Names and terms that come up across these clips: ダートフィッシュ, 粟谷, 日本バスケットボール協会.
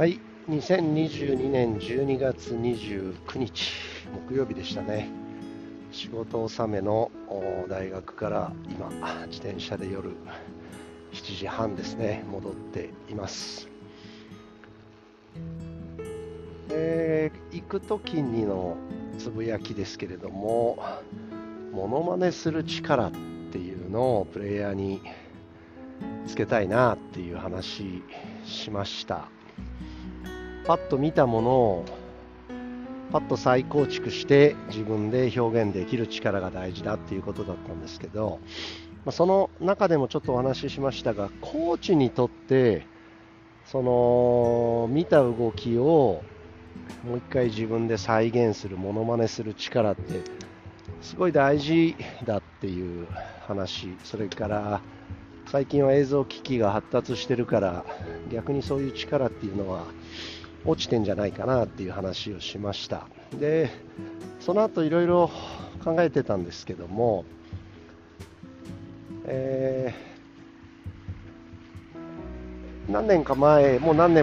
はい、2022年12月29日木曜日でしたね。仕事納めの大学から今自転車で夜7時半ですね戻っています。行く時にのつぶやきですけれども、モノマネする力っていうのをプレイヤーにつけたいなっていう話しました。パッと見たものをパッと再構築して自分で表現できる力が大事だっていうことだったんですけど、その中でもちょっとお話ししましたが、コーチにとってその見た動きをもう一回自分で再現する、モノマネする力ってすごい大事だっていう話、それから最近は映像機器が発達してるから逆にそういう力っていうのは落ちてんじゃないかなっていう話をしました。でその後いろいろ考えてたんですけども、もう何年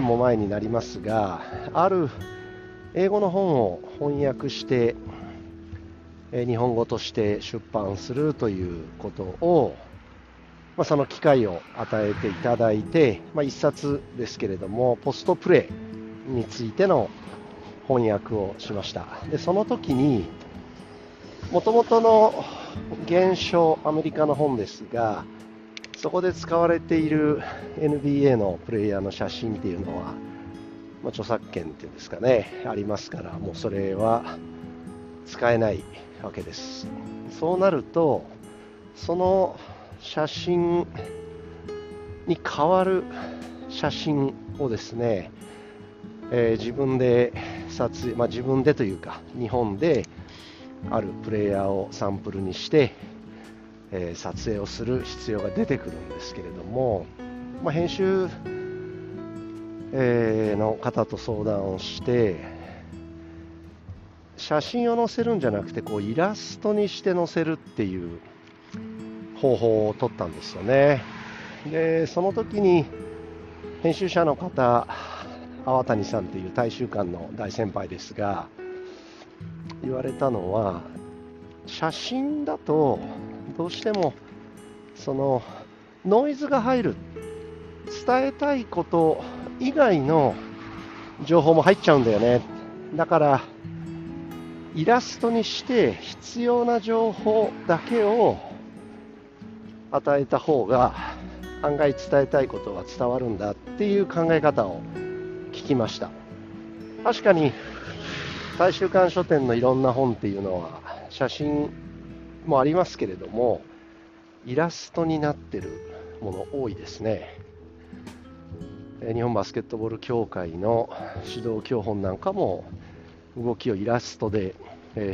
も前になりますが、ある英語の本を翻訳して日本語として出版するということをその機会を与えていただいて、一冊ですけれどもポストプレイについての翻訳をしました。でその時にもともとの原書、アメリカの本ですが、そこで使われている NBA のプレイヤーの写真っていうのは、著作権っていうんですかね、ありますから、もうそれは使えないわけです。そうなるとその写真に代わる写真をですね、自分で撮影、自分でというか日本であるプレイヤーをサンプルにして、撮影をする必要が出てくるんですけれども、編集、の方と相談をして写真を載せるんじゃなくてイラストにして載せるっていう方法を取ったんですよね。でその時に編集者の方、粟谷さんという大衆館の大先輩ですが、言われたのは、写真だとどうしてもそのノイズが入る、伝えたいこと以外の情報も入っちゃうんだよね。だからイラストにして必要な情報だけを与えた方が案外伝えたいことが伝わるんだっていう考え方を聞きました。確かに大衆館書店のいろんな本っていうのは写真もありますけれども、イラストになってるもの多いですね。日本バスケットボール協会の指導教本なんかも動きをイラストで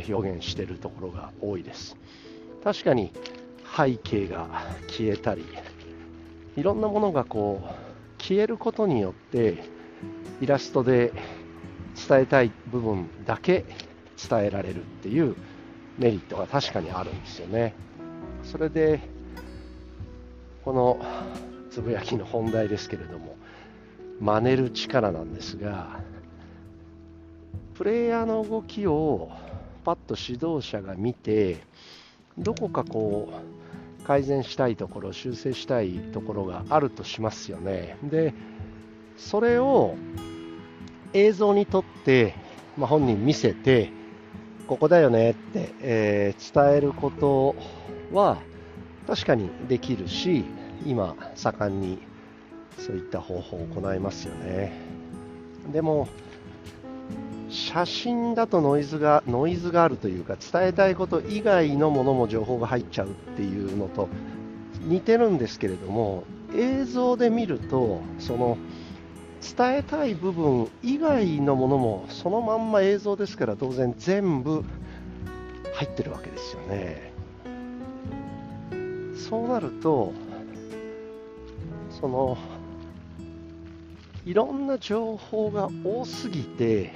表現しているところが多いです。確かに背景が消えたり、いろんなものが消えることによってイラストで伝えたい部分だけ伝えられるっていうメリットが確かにあるんですよね。それでこのつぶやきの本題ですけれども、真似る力なんですが、プレイヤーの動きをパッと指導者が見て、どこか改善したいところ、修正したいところがあるとしますよね。でそれを映像に撮って、本人見せて、ここだよねって、伝えることは確かにできるし、今盛んにそういった方法を行いますよね。でも写真だとノイズがあるというか、伝えたいこと以外のものも情報が入っちゃうっていうのと似てるんですけれども、映像で見るとその伝えたい部分以外のものもそのまんま、映像ですから当然全部入ってるわけですよね。そうなるとそのいろんな情報が多すぎて、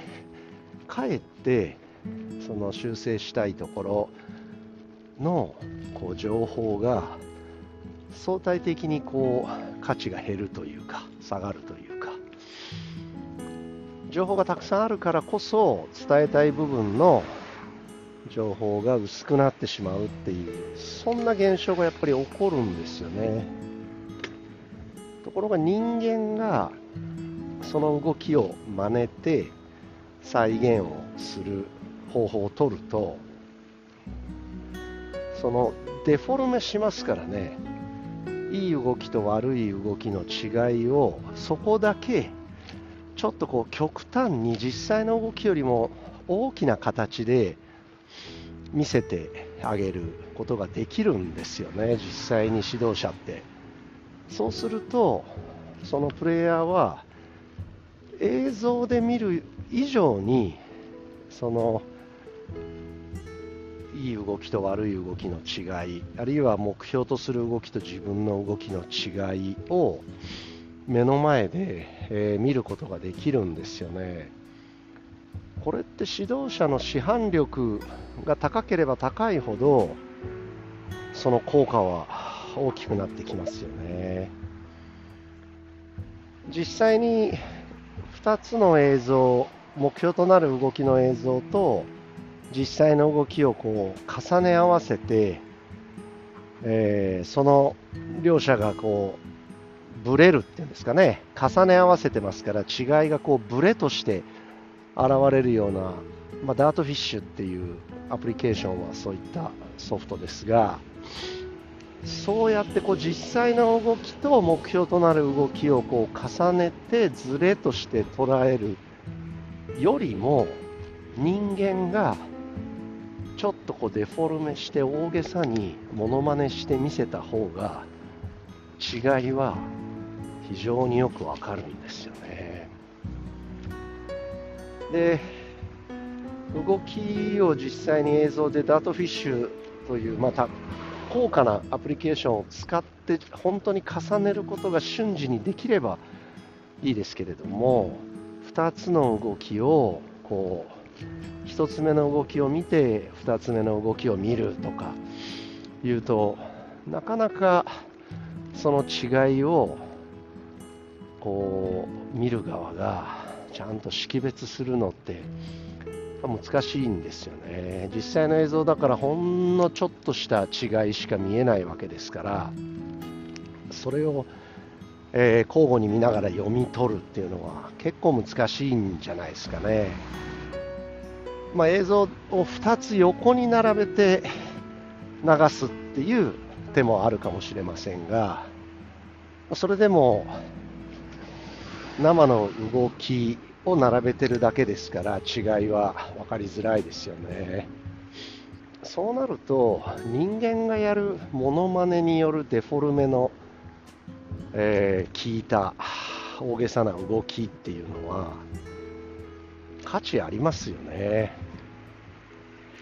かえってその修正したいところの情報が相対的に価値が減るというか、下がるというか、情報がたくさんあるからこそ伝えたい部分の情報が薄くなってしまうっていう、そんな現象がやっぱり起こるんですよね。ところが人間がその動きを真似て再現をする方法を取ると、そのデフォルメしますからね、いい動きと悪い動きの違いをそこだけちょっとこう極端に実際の動きよりも大きな形で見せてあげることができるんですよね、実際に指導者って。そうするとそのプレイヤーは映像で見る以上にそのいい動きと悪い動きの違い、あるいは目標とする動きと自分の動きの違いを目の前で、見ることができるんですよね。これって指導者の師範力が高ければ高いほどその効果は大きくなってきますよね。実際に2つの映像、目標となる動きの映像と実際の動きをこう重ね合わせて、その両者がこうブレるっていうんですかね、重ね合わせてますから違いがこうブレとして現れるような、ダートフィッシュっていうアプリケーションはそういったソフトですが、そうやってこう実際の動きと目標となる動きをこう重ねてズレとして捉えるよりも、人間がちょっとこうデフォルメして大げさにモノマネして見せた方が違いは非常によくわかるんですよね。で、動きを実際に映像でダートフィッシュというまた高価なアプリケーションを使って本当に重ねることが瞬時にできればいいですけれども、2つの動きをこう1つ目の動きを見て2つ目の動きを見るとかいうと、なかなかその違いをこう見る側がちゃんと識別するのって難しいんですよね。実際の映像だからほんのちょっとした違いしか見えないわけですから、それを、交互に見ながら読み取るっていうのは結構難しいんじゃないですかね。映像を2つ横に並べて流すっていう手もあるかもしれませんが、それでも生の動きを並べてるだけですから違いは分かりづらいですよね。そうなると人間がやるモノマネによるデフォルメの、効いた大げさな動きっていうのは価値ありますよね。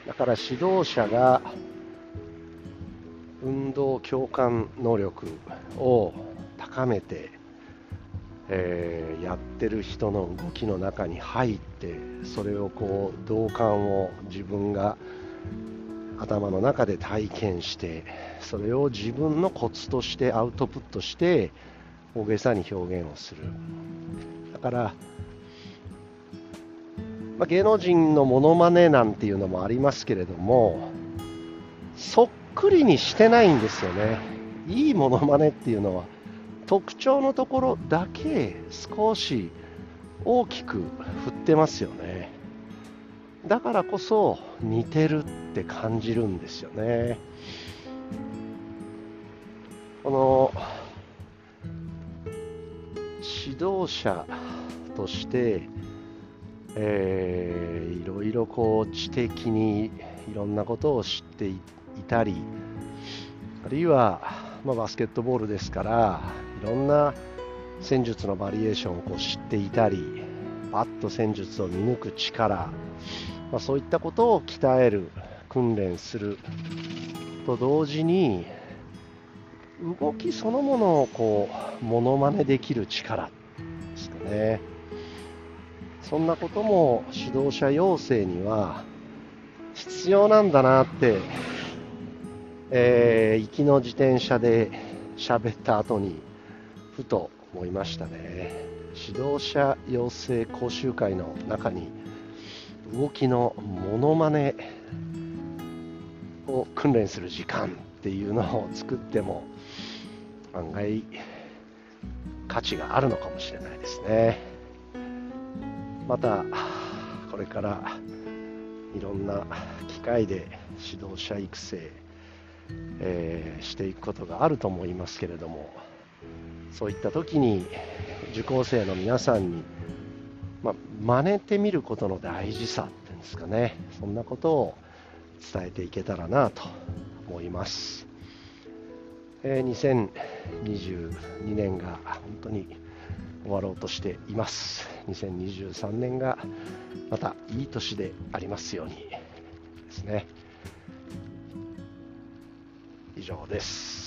だから指導者が運動共感能力を高めてやってる人の動きの中に入って、それをこう同感を自分が頭の中で体験して、それを自分のコツとしてアウトプットして大げさに表現をする。だから、芸能人のモノマネなんていうのもありますけれども、そっくりにしてないんですよね。いいモノマネっていうのは特徴のところだけ少し大きく振ってますよね。だからこそ似てるって感じるんですよね。この指導者として、いろいろこう知的にいろんなことを知っていたり、あるいはバスケットボールですからいろんな戦術のバリエーションをこう知っていたり、バッと戦術を見抜く力、そういったことを鍛える、訓練すると同時に動きそのものをこうモノマネできる力ですかね。そんなことも指導者養成には必要なんだなって行きの自転車で喋った後にふと思いましたね。指導者養成講習会の中に動きのモノマネを訓練する時間っていうのを作っても案外価値があるのかもしれないですね。またこれからいろんな機会で指導者育成、していくことがあると思いますけれども、そういった時に受講生の皆さんに、真似てみることの大事さっていうんですかね、そんなことを伝えていけたらなと思います。2022年が本当に終わろうとしています。2023年がまたいい年でありますようにですね。以上です。